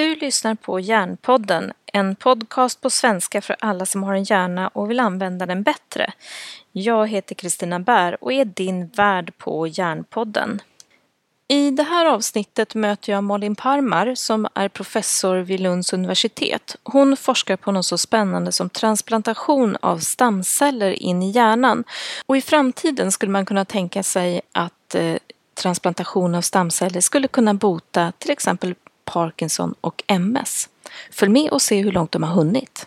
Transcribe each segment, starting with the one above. Du lyssnar på Hjärnpodden, en podcast på svenska för alla som har en hjärna och vill använda den bättre. Jag heter Kristina Bär och är din värd på Hjärnpodden. I det här avsnittet möter jag Malin Parmar som är professor vid Lunds universitet. Hon forskar på något så spännande som transplantation av stamceller in i hjärnan. Och i framtiden skulle man kunna tänka sig att transplantation av stamceller skulle kunna bota till exempel Parkinson och MS. Följ med och se hur långt de har hunnit.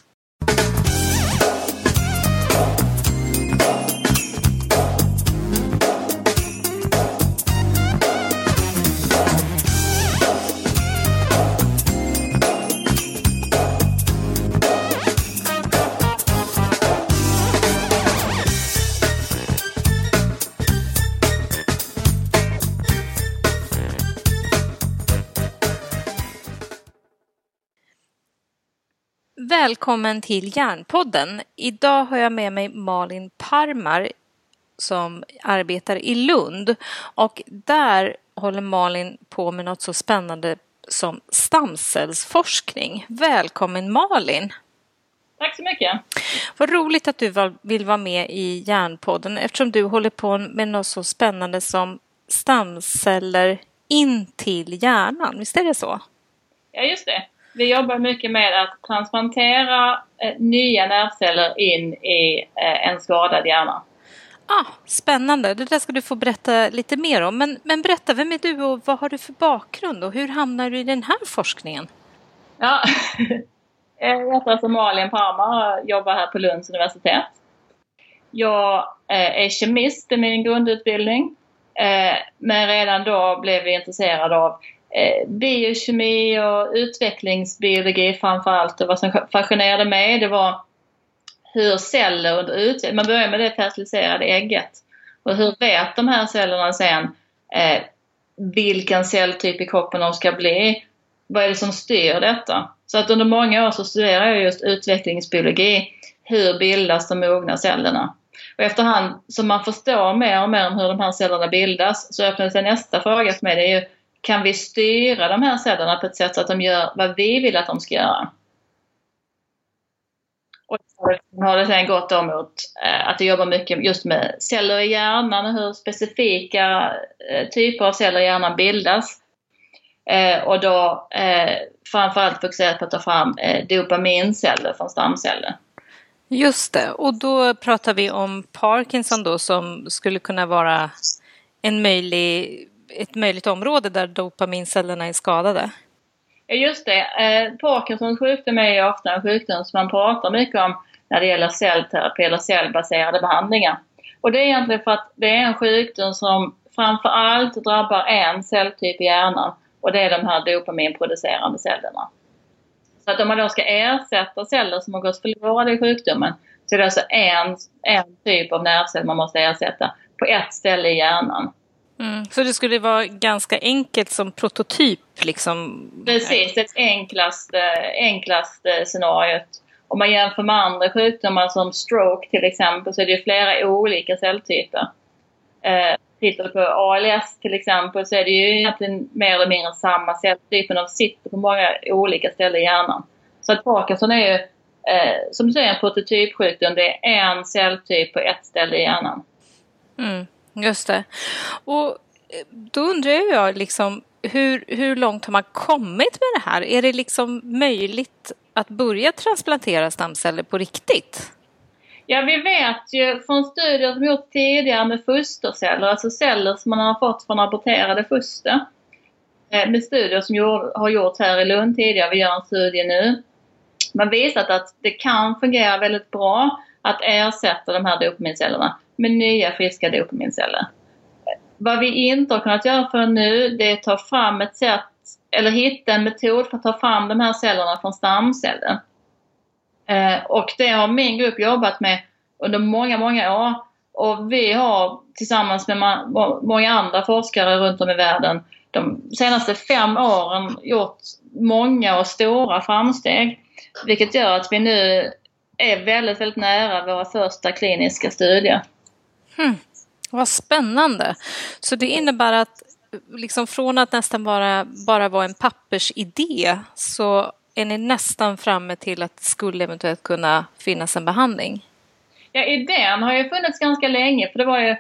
Välkommen till Hjärnpodden. Idag har jag med mig Malin Parmar som arbetar i Lund. Och där håller Malin på med något så spännande som stamcellsforskning. Välkommen Malin! Tack så mycket! Vad roligt att du vill vara med i Hjärnpodden eftersom du håller på med något så spännande som stamceller in till hjärnan. Visst är det så? Ja, just det. Vi jobbar mycket med att transplantera nya nervceller in i en skadad hjärna. Ah, spännande, det där ska du få berätta lite mer om. Men berätta, vem är du och vad har du för bakgrund och hur hamnar du i den här forskningen? Ja, jag heter alltså Malin Parmar och jobbar här på Lunds universitet. Jag är kemist i min grundutbildning men redan då blev jag intresserad av biokemi och utvecklingsbiologi framförallt. Och vad som fascinerade mig det var hur celler under utveckling, man börjar med det fertiliserade ägget. Och hur vet de här cellerna sen vilken celltyp i kroppen de ska bli? Vad är det som styr detta? Så att under många år så studerade jag just utvecklingsbiologi. Hur bildas de mogna cellerna? Och efterhand som man förstår mer och mer om hur de här cellerna bildas så öppnar sig nästa fråga som är det ju kan vi styra de här cellerna på ett sätt så att de gör vad vi vill att de ska göra? Och sen har det sen gått då mot att jag jobbar mycket just med celler i hjärnan och hur specifika typer av celler i hjärnan bildas. Och då framförallt fokuserat på att ta fram dopaminceller från stamceller. Just det, och då pratar vi om Parkinson då som skulle kunna vara ett möjligt område där dopamincellerna är skadade. Just det. Parkinsons sjukdom är ju ofta en sjukdom som man pratar mycket om när det gäller cellterapi eller cellbaserade behandlingar. Och det är egentligen för att det är en sjukdom som framförallt drabbar en celltyp i hjärnan och det är de här dopaminproducerande cellerna. Så att om man då ska ersätta celler som har gått förlorade i sjukdomen så är det alltså en typ av nervcell man måste ersätta på ett ställe i hjärnan. Mm. Så det skulle vara ganska enkelt som prototyp liksom? Precis, det enklaste scenariot. Om man jämför med andra sjukdomar som stroke till exempel så är det flera olika celltyper. Tittar du på ALS till exempel så är det ju mer eller mindre samma celltyp men de sitter på många olika ställen i hjärnan. Så att Parkinson är ju som du säger en prototypsjukdom, det är en celltyp på ett ställe i hjärnan. Mm. Just det. Och då undrar jag liksom hur långt har man kommit med det här? Är det liksom möjligt att börja transplantera stamceller på riktigt? Ja, vi vet ju från studier som gjorts tidigare med fosterceller, alltså celler som man har fått från aborterade foster. Med studier som har gjorts här i Lund tidigare, vi gör en studie nu. Man visat att det kan fungera väldigt bra att ersätta de här dopamincellerna med nya friska dopaminceller. Vad vi inte har kunnat göra för nu det är att ta fram ett sätt eller hitta en metod för att ta fram de här cellerna från stamceller. Och det har min grupp jobbat med under många år och vi har tillsammans med många andra forskare runt om i världen de senaste 5 åren gjort många och stora framsteg vilket gör att vi nu är väldigt, väldigt nära våra första kliniska studier. Vad spännande. Så det innebär att liksom från att nästan bara vara en pappersidé så är ni nästan framme till att det skulle eventuellt kunna finnas en behandling? Ja, idén har ju funnits ganska länge, för det var ju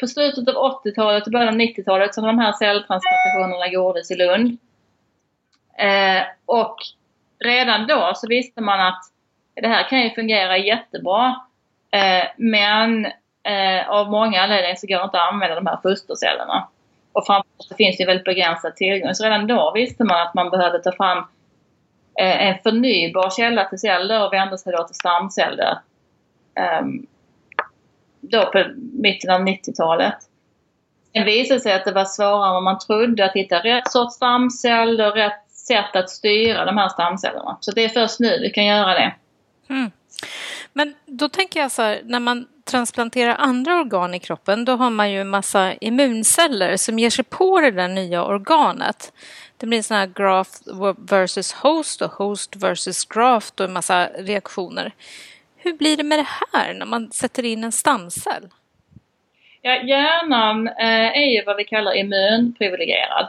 på slutet av 80-talet och början av 90-talet som de här celltransplantationerna gjordes i Lund. Och redan då så visste man att det här kan ju fungera jättebra, men av många anledningar så går det inte att använda de här fostercellerna. Och framförallt så finns det ju väldigt begränsad tillgång. Så redan då visste man att man behövde ta fram en förnybar källa till celler och vända sig då till stamceller. Då på mitten av 90-talet. Det visade sig att det var svårare än vad man trodde att hitta rätt sorts stamcell och rätt sätt att styra de här stamcellerna. Så det är först nu vi kan göra det. Mm. Men då tänker jag så här, när man transplanterar andra organ i kroppen, då har man ju en massa immunceller som ger sig på det där nya organet. Det blir en sån här graft versus host och host versus graft och en massa reaktioner. Hur blir det med det här när man sätter in en stamcell? Ja, hjärnan är ju vad vi kallar immunprivilegierad.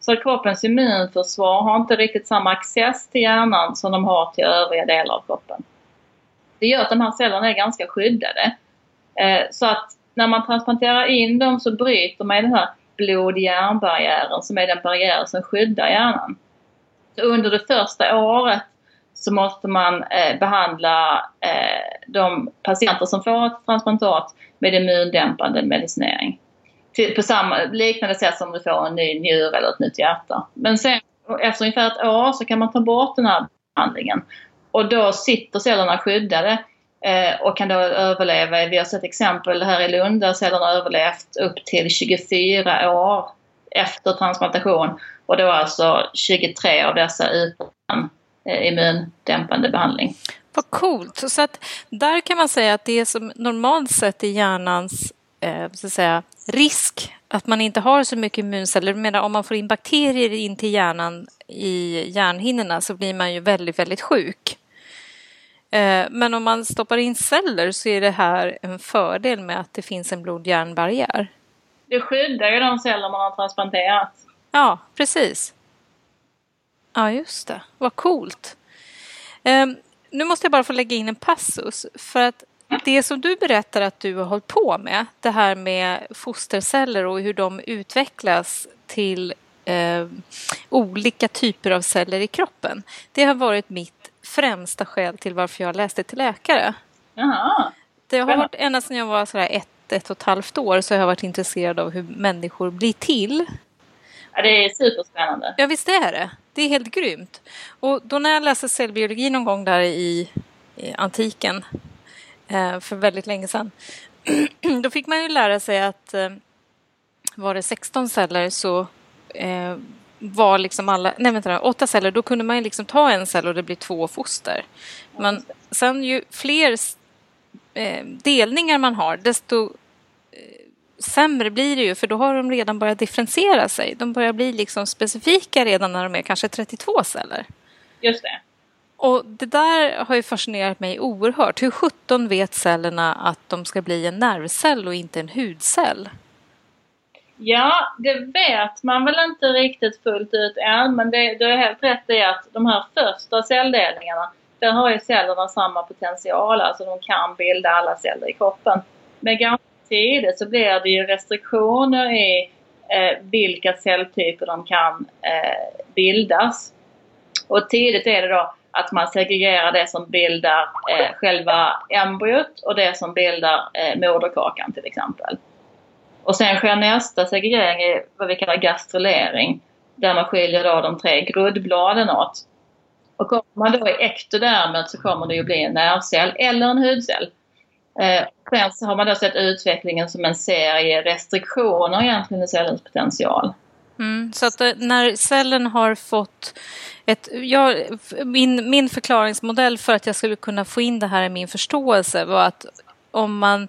Så kroppens immunförsvar har inte riktigt samma access till hjärnan som de har till övriga delar av kroppen. Det gör att de här cellerna är ganska skyddade. Så att när man transplanterar in dem så bryter man den här blod-hjärnbarriären som är den barriär som skyddar hjärnan. Så under det första året så måste man behandla de patienter som får ett transplantat med immundämpande medicinering. På samma liknande sätt som du får en ny njur eller ett nytt hjärta. Men sen efter ungefär ett år så kan man ta bort den här behandlingen. Och då sitter cellerna skyddade och kan då överleva. Vi har sett exempel här i Lund där cellerna har överlevt upp till 24 år efter transplantation. Och då alltså 23 av dessa utan immundämpande behandling. Vad coolt. Så att där kan man säga att det är som normalt sett i hjärnans så att säga, risk att man inte har så mycket immunceller. Men om man får in bakterier in till hjärnan i hjärnhinnorna så blir man ju väldigt, väldigt sjuk. Men om man stoppar in celler så är det här en fördel med att det finns en blod-hjärnbarriär. Det skyddar ju de celler man har transplanterat. Ja, precis. Ja, just det. Vad coolt. Nu måste jag bara få lägga in en passus. För att det som du berättar att du har hållit på med, det här med fosterceller och hur de utvecklas till olika typer av celler i kroppen. Det har varit mitt främsta skäl till varför jag läste till läkare. Jaha. Det har varit ända sedan jag var sådär ett och ett halvt år så har jag varit intresserad av hur människor blir till. Ja, det är superspännande. Ja, visst är det. Det är helt grymt. Och då när jag läste cellbiologi någon gång där i antiken för väldigt länge sedan, då fick man ju lära sig att var det 16 celler så var liksom alla, 8 celler, då kunde man ju liksom ta en cell och det blir 2 foster. Men sen ju fler delningar man har, desto sämre blir det ju, för då har de redan börjat differentiera sig. De börjar bli liksom specifika redan när de är kanske 32 celler. Just det. Och det där har ju fascinerat mig oerhört. Hur 17 vet cellerna att de ska bli en nervcell och inte en hudcell? Ja, det vet man väl inte riktigt fullt ut än. Men det är helt rätt i att de här första celldelningarna, där har ju cellerna samma potential. Alltså de kan bilda alla celler i kroppen. Men ganska tidigt så blir det ju restriktioner i vilka celltyper de kan bildas. Och tidigt är det då att man segregerar det som bildar själva embryot och det som bildar moderkakan till exempel. Och sen sker nästa segregering i vad vi kallar gastrulering, där man skiljer då de 3 groddbladen åt. Och kommer man då i ektodermet så kommer det ju bli en nervcell eller en hudcell. Sen så har man då sett utvecklingen som en serie restriktioner egentligen i cellens potential. Mm, så att när cellen har fått min förklaringsmodell för att jag skulle kunna få in det här i min förståelse var att om man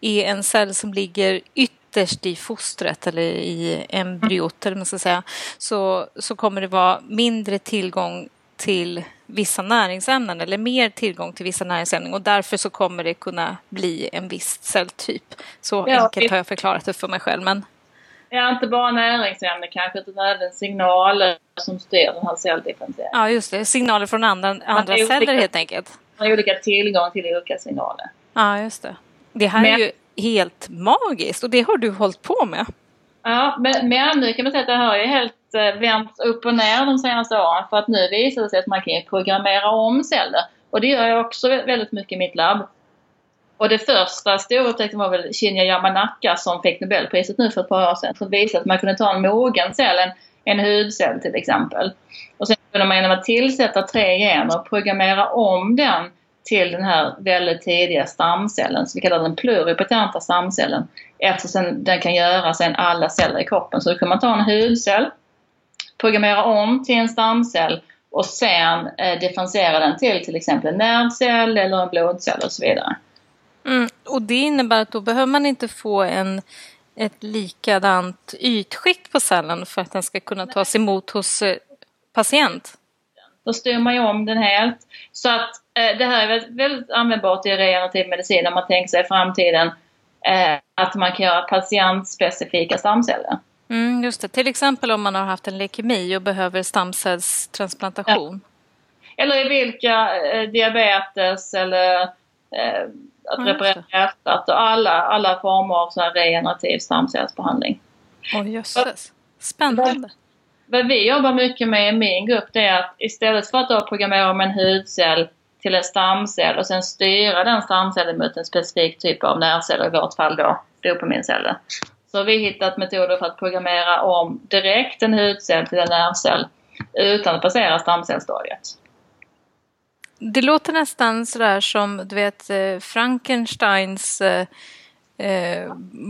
är en cell som ligger ytterst i fostret eller i embryot eller man ska säga, så kommer det vara mindre tillgång till vissa näringsämnen eller mer tillgång till vissa näringsämnen, och därför så kommer det kunna bli en viss celltyp. Så enkelt har jag förklarat det för mig själv, men Ja, inte bara näringsämne kanske, utan även signaler som styr den här celldifferentieringen. Ja, just det. Signaler från andra celler helt enkelt. Man har olika tillgång till olika signaler. Ja, just det. Det här är ju helt magiskt och det har du hållit på med. Ja, men nu kan man säga att det här är helt vänt upp och ner de senaste åren, för att nu visar det sig att man kan programmera om celler. Och det gör jag också väldigt mycket i mitt labb. Och det första stora upptäckten var väl Shinya Yamanaka som fick Nobelpriset nu för ett par år sedan, som visade att man kunde ta en mogen cell, en hudcell till exempel. Och sen kunde man genom att tillsätta 3 gener och programmera om den till den här väldigt tidiga stamcellen, som vi kallar den pluripotenta stamcellen, eftersom den kan göra sen alla celler i kroppen. Så då kan man ta en hudcell, programmera om till en stamcell och sen differentiera den till exempel en nervcell eller en blodcell och så vidare. Mm, och det innebär att då behöver man inte få ett likadant ytskikt på cellen för att den ska kunna tas emot hos patient. Då styr man ju om den helt. Så att det här är väldigt användbart i regenerativ medicin när man tänker sig i framtiden att man kan göra patientspecifika stamceller. Mm, just det. Till exempel om man har haft en leukemi och behöver stamcellstransplantation. Ja. Eller i vilka diabetes eller... att reparera hjärtat och alla former av så här regenerativ stamcellsbehandling. Spännande. Vad vi jobbar mycket med i min grupp, det är att istället för att då programmera om en hudcell till en stamcell och sen styra den stamcellen mot en specifik typ av nervceller, i vårt fall då dopaminceller, så har vi hittat metoder för att programmera om direkt en hudcell till en nervcell utan att passera stamcellstadiet. Det låter nästan sådär som, du vet, Frankensteins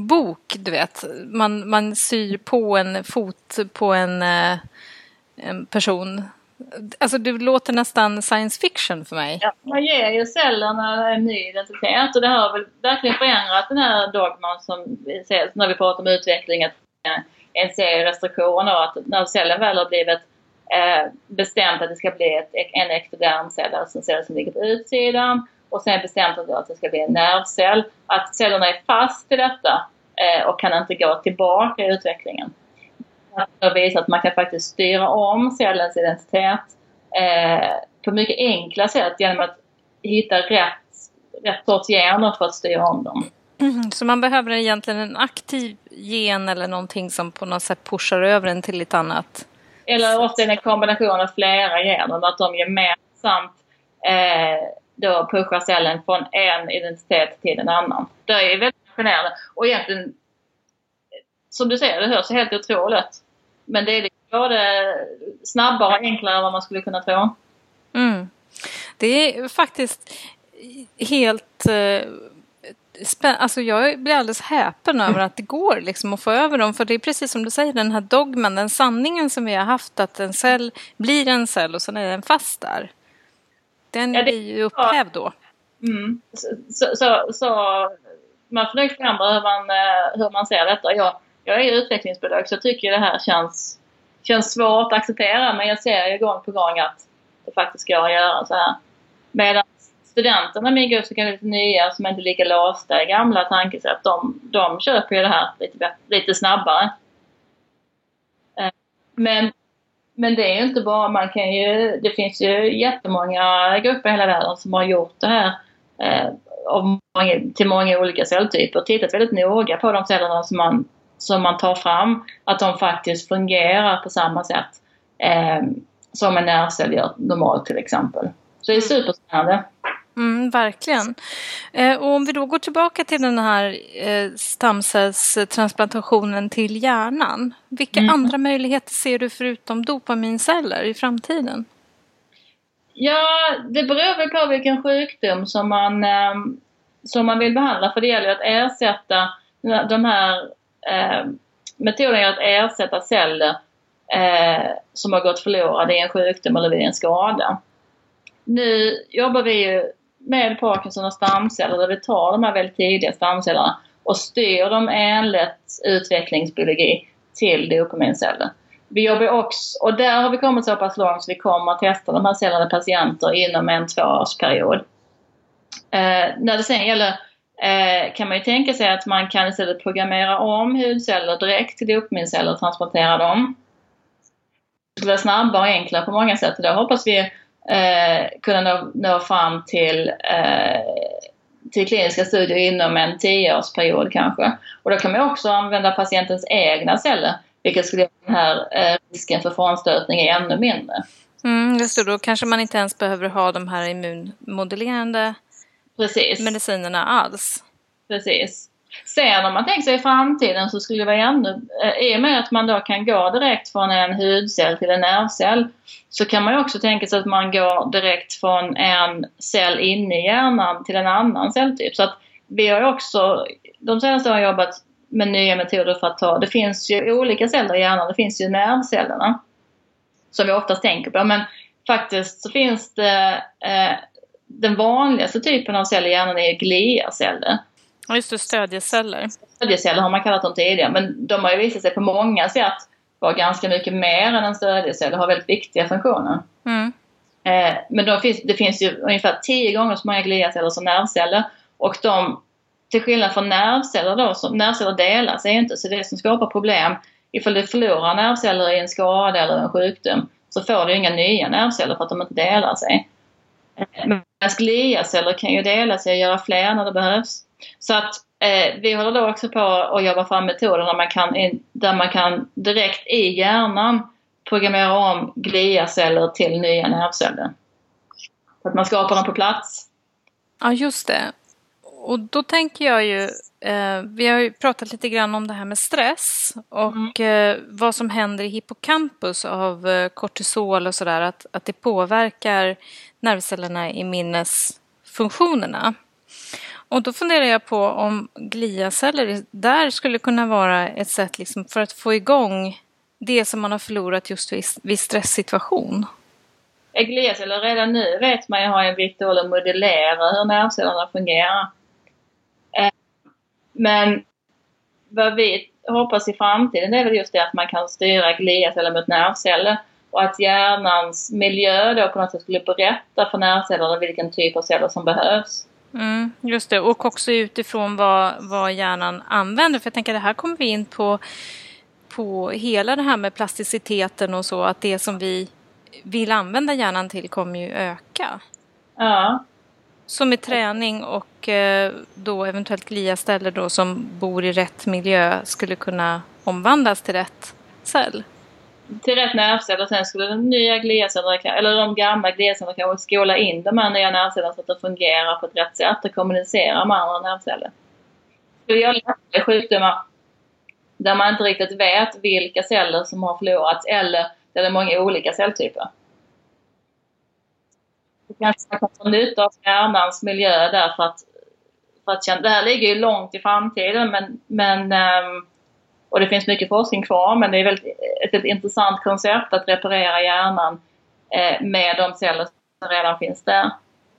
bok, du vet. Man syr på en fot på en person. Alltså det låter nästan science fiction för mig. Ja, man ger ju cellerna en ny identitet, och det har väl verkligen förändrat den här dogman som vi ser när vi pratar om utveckling, att en serie restriktioner, och att när cellen väl har blivit bestämt att det ska bli en ektodermcell, alltså en cell som ligger på utsidan, och sen bestämt att det ska bli en nervcell, att cellerna är fast i detta och kan inte gå tillbaka i utvecklingen. Det visar att man kan faktiskt styra om cellens identitet på mycket enkla sätt genom att hitta rätt sorts gener för att styra om dem. Mm, så man behöver egentligen en aktiv gen eller någonting som på något sätt pushar över en till ett annat. Eller ofta en kombination av flera gener, att de gemensamt då pushar cellen från en identitet till en annan. Det är väldigt fascinerande. Och egentligen, som du säger, det hörs helt otroligt. Men det är både snabbare och enklare än vad man skulle kunna tro. Mm. Det är faktiskt helt... Alltså jag blir alldeles häpen över att det går liksom att få över dem. För det är precis som du säger, den här dogmen, den sanningen som vi har haft, att en cell blir en cell och sen är den fast där. Den blir ju upphävd då. Mm. Så man får nog förändra hur man ser detta. Jag är utvecklingsbiolog, så jag tycker det här känns svårt att acceptera. Men jag ser ju gång på gång att det faktiskt går att göra så här. Medan studenterna i min grupp, så kan det lite nya som inte är lika låsta i gamla tankesätt, de köper ju det här lite snabbare. Men det är ju inte bara, det finns ju jättemånga grupper i hela världen som har gjort det här till många olika celltyper och tittat väldigt noga på de cellerna som man tar fram, att de faktiskt fungerar på samma sätt som en nervcell gör normalt till exempel. Så det är superspännande. Mm, verkligen. Och om vi då går tillbaka till den här stamcellstransplantationen till hjärnan. Vilka andra möjligheter ser du förutom dopaminceller i framtiden? Ja, det beror väl på vilken sjukdom som man vill behandla. För det gäller att ersätta de här metoderna, att ersätta celler som har gått förlorade i en sjukdom eller vid en skada. Nu jobbar vi ju med Parkinsons och stamceller, där vi tar de här väldigt tidiga stamcellerna och styr dem enligt utvecklingsbiologi till dopaminceller. Vi jobbar också, och där har vi kommit så pass långt så vi kommer att testa de här cellerna i patienter inom en 2-årsperiod. När det sen gäller kan man ju tänka sig att man kan istället programmera om hudceller direkt till dopamineller och transportera dem. Det skulle vara snabbare och enklare på många sätt. Då hoppas vi kunna nå fram till kliniska studier inom en 10-årsperiod kanske. Och då kan man också använda patientens egna celler, vilket skulle göra den här risken för frånstötning är ännu mindre. Mm, just det, då kanske man inte ens behöver ha de här immunmodellerande Precis. Medicinerna alls. Precis. Sen om man tänker sig i framtiden så skulle det vara ännu, i och med att man då kan gå direkt från en hudcell till en nervcell, så kan man ju också tänka sig att man går direkt från en cell inne i hjärnan till en annan celltyp. Så att vi har ju också, de senaste åren jobbat med nya metoder för att det finns ju olika celler i hjärnan, det finns ju nervcellerna som vi oftast tänker på, men faktiskt så finns det den vanligaste typen av celler i hjärnan är gliaceller. Just det, stödjeceller. Stödjeceller har man kallat dem tidigare, men de har ju visat sig på många sätt vara ganska mycket mer än en stödjecell och har väldigt viktiga funktioner. Mm. Men det finns ju ungefär 10 gånger så många gliaceller som nervceller, och de, till skillnad från nervceller då, som nervceller delar sig inte, så det som skapar problem, ifall du förlorar nervceller i en skada eller en sjukdom, så får du inga nya nervceller för att de inte delar sig. Men gliaceller kan ju dela sig och göra fler när det behövs. Så att vi håller då också på att jobba fram metoder där man kan direkt i hjärnan programmera om gliaceller till nya nervceller. Så att man skapar dem på plats. Ja, just det. Och då tänker jag ju, vi har ju pratat lite grann om det här med stress och vad som händer i hippocampus av kortisol och sådär, att det påverkar nervcellerna i minnesfunktionerna. Och då funderar jag på om gliaceller där skulle kunna vara ett sätt liksom för att få igång det som man har förlorat just vid stresssituation. Gliaceller redan nu vet man har en viktig roll att modellera hur nervcellerna fungerar. Men vad vi hoppas i framtiden är väl just det att man kan styra gliaceller mot nervceller. Och att hjärnans miljö då på något sätt skulle berätta för nervcellerna vilken typ av celler som behövs. Mm, just det, och också utifrån vad hjärnan använder. För jag tänker att det här kommer vi in på hela det här med plasticiteten och så. Att det som vi vill använda hjärnan till kommer ju öka. Ja. Så med träning och då eventuellt gliaceller då som bor i rätt miljö skulle kunna omvandlas till rätt cell. Till rätt nervceller, sen skulle de nya gliaceller eller de gamla gliacellerna kanske skola in de här nya nervcellerna så att de fungerar på ett rätt sätt och kommunicera med andra nervceller. Så jag läser sjukdomar där man inte riktigt vet vilka celler som har förlorats eller där det är många olika celltyper. Det kanske man kan få nytta av hjärnans miljö där för att känna, det här ligger ju långt i framtiden men och det finns mycket forskning kvar, men det är ett intressant koncept att reparera hjärnan med de celler som redan finns där.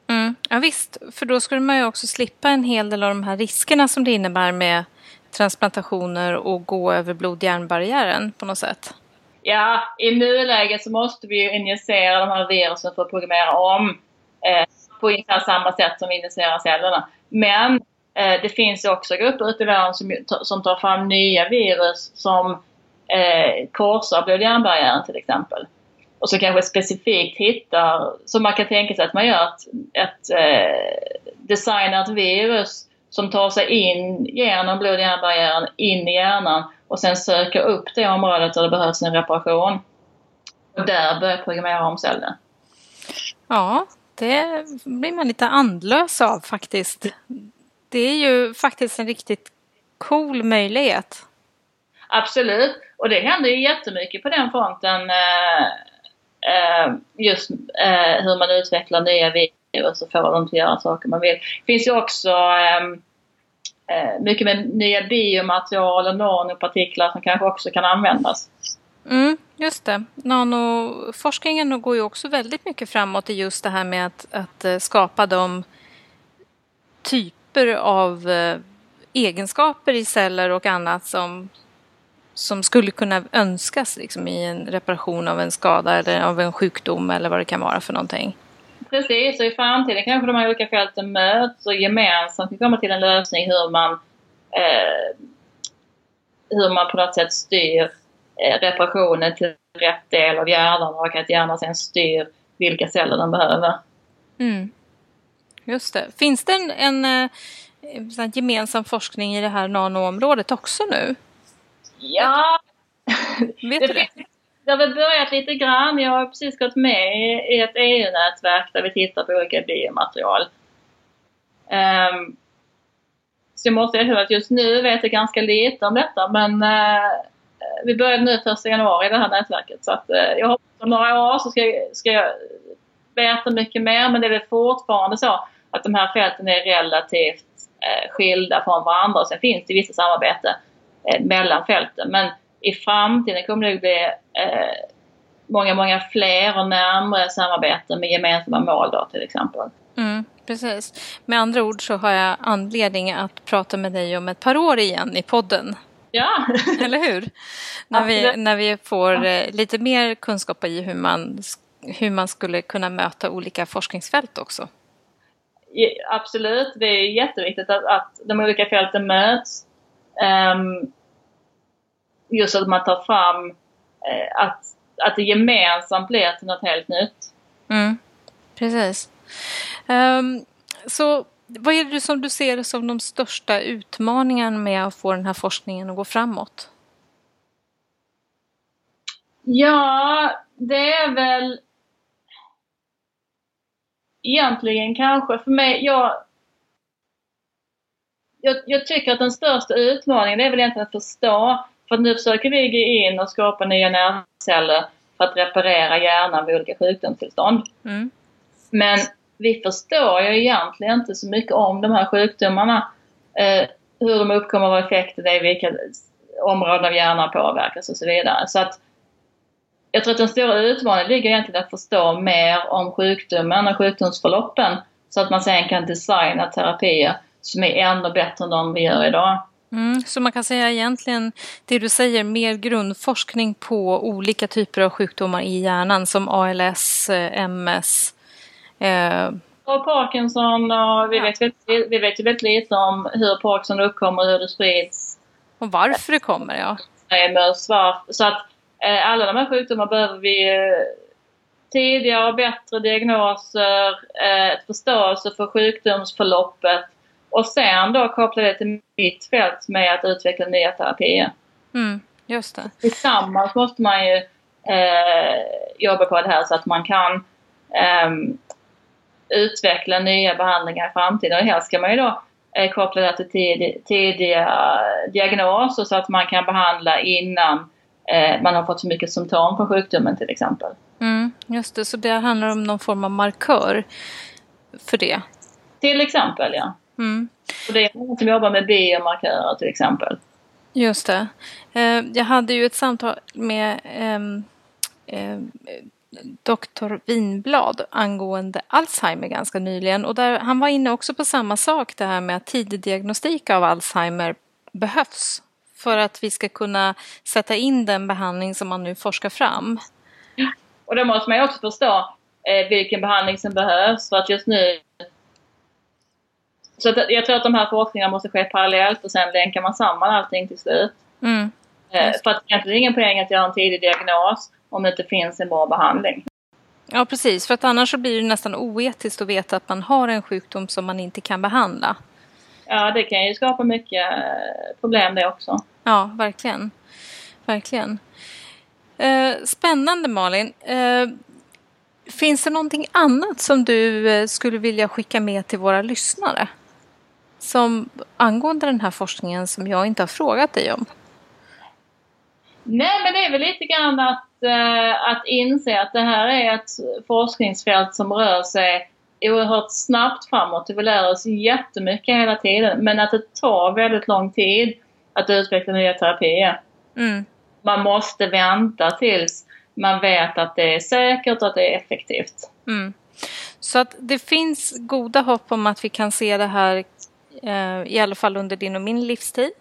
Mm, ja visst, för då skulle man ju också slippa en hel del av de här riskerna som det innebär med transplantationer och gå över blod-hjärnbarriären på något sätt. Ja, i nuläget så måste vi ju injicera de här virusen för att programmera om på ungefär samma sätt som vi injicerar cellerna. Men det finns också grupper ute i världen som tar fram nya virus som korsar blod-hjärnbarriären till exempel. Och så kanske specifikt hittar, som man kan tänka sig att man gör ett designat virus som tar sig in genom blod-hjärnbarriären in i hjärnan och sen söker upp det området där det behövs en reparation. Och där börjar programmera om celler. Ja, det blir man lite andlös av faktiskt. Det är ju faktiskt en riktigt cool möjlighet. Absolut. Och det händer ju jättemycket på den fronten. Just hur man utvecklar nya virus och får dem att göra saker man vill. Det finns ju också mycket med nya biomaterial och nanopartiklar som kanske också kan användas. Mm, just det. Nanoforskningen går ju också väldigt mycket framåt i just det här med att skapa de typer av egenskaper i celler och annat som skulle kunna önskas liksom, i en reparation av en skada eller av en sjukdom eller vad det kan vara för någonting. Precis, och i framtiden kanske de här olika fälten möts och gemensamt kan komma till en lösning hur man på något sätt styr reparationen till rätt del av hjärnan och att hjärnan sedan styr vilka celler den behöver. Mm. Just det. Finns det en gemensam forskning i det här nanoområdet också nu? Ja, vet du det? Jag har börjat lite grann. Jag har precis gått med i ett EU-nätverk där vi tittar på olika biomaterial. Så jag måste säga att just nu vet jag ganska lite om detta. Men vi började nu 1 januari i det här nätverket. Så att, jag hoppas att om några år så ska jag veta mycket mer. Men det är fortfarande så att de här fälten är relativt skilda från varandra. Och sen finns det vissa samarbete mellan fälten. Men i framtiden kommer det att bli många fler och närmare samarbeten med gemensamma mål då, till exempel. Mm, precis. Med andra ord så har jag anledning att prata med dig om ett par år igen i podden. Ja! Eller hur? När vi får lite mer kunskap i hur man skulle kunna möta olika forskningsfält också. Ja, absolut, det är jätteviktigt att de olika fälten möts. Just att man tar fram att det gemensamt blir till något helt nytt. Mm, precis. Så vad är det som du ser som de största utmaningarna med att få den här forskningen att gå framåt? Ja, det är väl egentligen kanske för mig... Jag tycker att den största utmaningen är väl egentligen att förstå. För nu försöker vi gå in och skapa nya nervceller för att reparera hjärnan vid olika sjukdomstillstånd. Mm. Men vi förstår ju egentligen inte så mycket om de här sjukdomarna. Hur de uppkommer, vad effekten är, vilka områden av hjärnan påverkas och så vidare. Så att jag tror att den stora utmaningen ligger egentligen att förstå mer om sjukdomen och sjukdomsförloppen. Så att man sen kan designa terapier som är ännu bättre än de vi gör idag. Mm, så man kan säga egentligen det du säger, mer grundforskning på olika typer av sjukdomar i hjärnan som ALS, MS. Och Parkinson, och vi vet ju väldigt lite om hur Parkinson uppkommer och hur det sprids. Och varför det kommer, ja. Så att alla de här sjukdomar behöver vi tidigare och bättre diagnoser, förståelse för sjukdomsförloppet. Och sen då kopplar det till mitt fält med att utveckla nya terapier. Mm, just det. Tillsammans måste man ju jobba på det här så att man kan utveckla nya behandlingar i framtiden. Och helst ska man ju då koppla det till tidiga diagnoser så att man kan behandla innan man har fått så mycket symptom på sjukdomen till exempel. Mm, just det, så det handlar om någon form av markör för det. Till exempel, ja. Mm. Och det är någon som jobbar med biomarkörer till exempel. Just det. Jag hade ju ett samtal med doktor Winblad angående Alzheimer ganska nyligen. Och där, han var inne också på samma sak, det här med att tidig diagnostik av Alzheimer behövs. För att vi ska kunna sätta in den behandling som man nu forskar fram. Och då måste man ju också förstå vilken behandling som behövs för att just nu... Så jag tror att de här forskningarna måste ske parallellt och sen länkar man samman allting till slut. Mm. För att egentligen är ingen poäng att göra en tidig diagnos om det inte finns en bra behandling. Ja, precis. För att annars så blir det nästan oetiskt att veta att man har en sjukdom som man inte kan behandla. Ja, det kan ju skapa mycket problem det också. Ja, verkligen. Verkligen. Spännande, Malin. Finns det någonting annat som du skulle vilja skicka med till våra lyssnare? Som angående den här forskningen som jag inte har frågat dig om. Nej, men det är väl lite grann att inse att det här är ett forskningsfält som rör sig oerhört snabbt framåt. Vi lär oss jättemycket hela tiden. Men att det tar väldigt lång tid att utveckla nya terapier. Mm. Man måste vänta tills man vet att det är säkert och att det är effektivt. Mm. Så att det finns goda hopp om att vi kan se det här i alla fall under din och min livstid?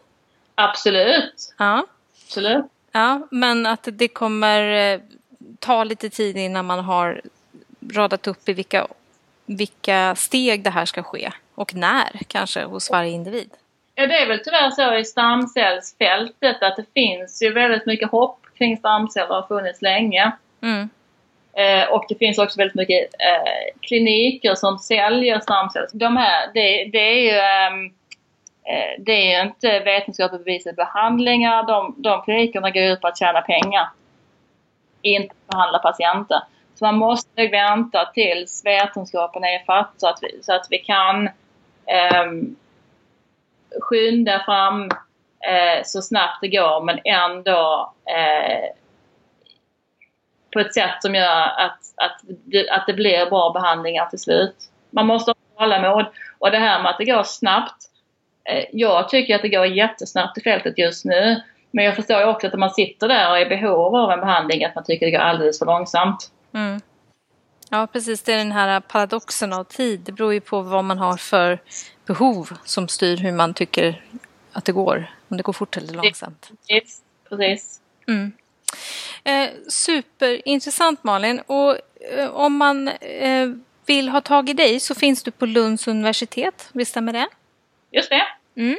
Absolut. Ja. Absolut. Ja, men att det kommer ta lite tid innan man har radat upp i vilka vilka steg det här ska ske och när kanske hos varje individ? Ja, det är väl tyvärr så i stamcellsfältet att det finns ju väldigt mycket hopp kring stamceller, har funnits länge. Mm. Och det finns också väldigt mycket kliniker som säljer stamceller. Det är ju inte vetenskapligt bevisade behandlingar. De klinikerna går ut på att tjäna pengar. Inte behandla patienter. Så man måste vänta tills vetenskapen är fatt så att vi kan skynda fram så snabbt det går, men ändå på ett sätt som gör att det blir bra behandlingar till slut. Man måste ha tålamod, och det här med att det går snabbt, jag tycker att det går jättesnabbt i fältet just nu, men jag förstår ju också att om man sitter där och är i behov av en behandling att man tycker det går alldeles för långsamt. Mm. Ja, precis. Det är den här paradoxen av tid. Det beror ju på vad man har för behov som styr hur man tycker att det går. Om det går fort eller långsamt. Precis. Precis. Mm. Superintressant, Malin. Och om man vill ha tag i dig så finns du på Lunds universitet. Visst stämmer det? Just det. Mm.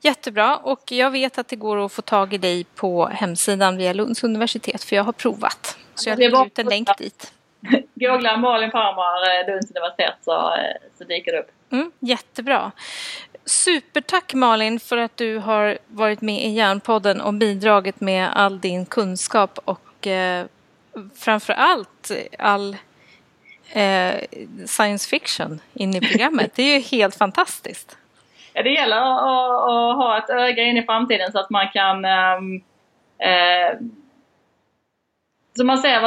Jättebra. Och jag vet att det går att få tag i dig på hemsidan via Lunds universitet. För jag har provat. Så jag lägger ut en länk dit. Googla Malin Parmar, Lunds universitet, så dyker det upp. Mm, jättebra. Supertack Malin för att du har varit med i Hjärnpodden och bidragit med all din kunskap och framförallt all science fiction in i programmet. Det är ju helt fantastiskt. Ja, det gäller att ha ett öga in i framtiden så att man kan... så man ser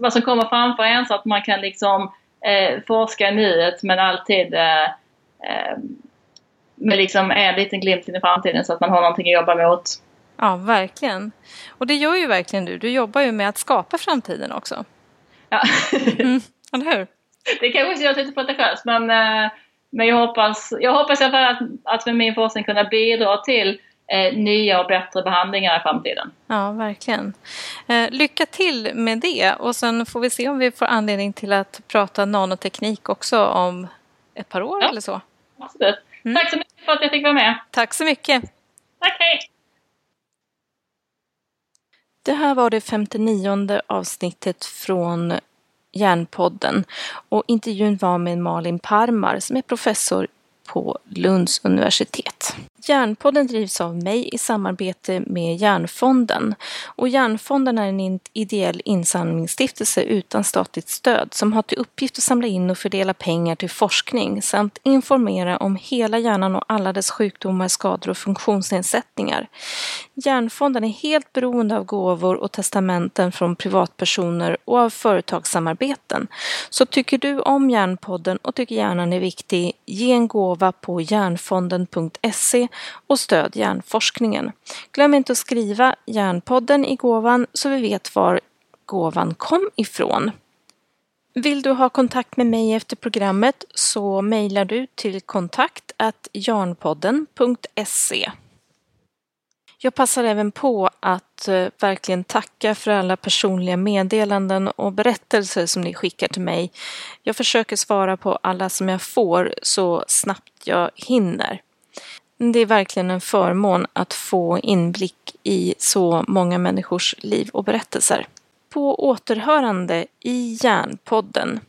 vad som kommer framför en, så att man kan liksom forska i nuet, men alltid med liksom en liten glimt in i framtiden så att man har någonting att jobba mot. Ja, verkligen. Och det gör ju verkligen du. Du jobbar ju med att skapa framtiden också. Ja. Mm, eller hur? Det kanske görs lite pretentiöst, men jag hoppas att med min forskning kunna bidra till nya och bättre behandlingar i framtiden. Ja, verkligen. Lycka till med det, och sen får vi se om vi får anledning till att prata nanoteknik också om ett par år eller så. Absolut. Mm. Tack så mycket för att jag fick vara med. Tack så mycket. Tack, hej. Det här var det 59:e avsnittet från Hjärnpodden, och intervjun var med Malin Parmar som är professor på Lunds universitet. Hjärnpodden drivs av mig i samarbete med Hjärnfonden, och Hjärnfonden är en ideell insamlingsstiftelse utan statligt stöd som har till uppgift att samla in och fördela pengar till forskning samt informera om hela hjärnan och alla dess sjukdomar, skador och funktionsnedsättningar. Hjärnfonden är helt beroende av gåvor och testamenten från privatpersoner och av företagssamarbeten. Så tycker du om Hjärnpodden och tycker hjärnan är viktig, ge en gåva på hjärnfonden.se och stöd hjärnforskningen. Glöm inte att skriva Hjärnpodden i gåvan så vi vet var gåvan kom ifrån. Vill du ha kontakt med mig efter programmet så mejlar du till kontakt@hjärnpodden.se. Jag passar även på att verkligen tacka för alla personliga meddelanden och berättelser som ni skickar till mig. Jag försöker svara på alla som jag får så snabbt jag hinner. Det är verkligen en förmån att få inblick i så många människors liv och berättelser. På återhörande i Hjärnpodden.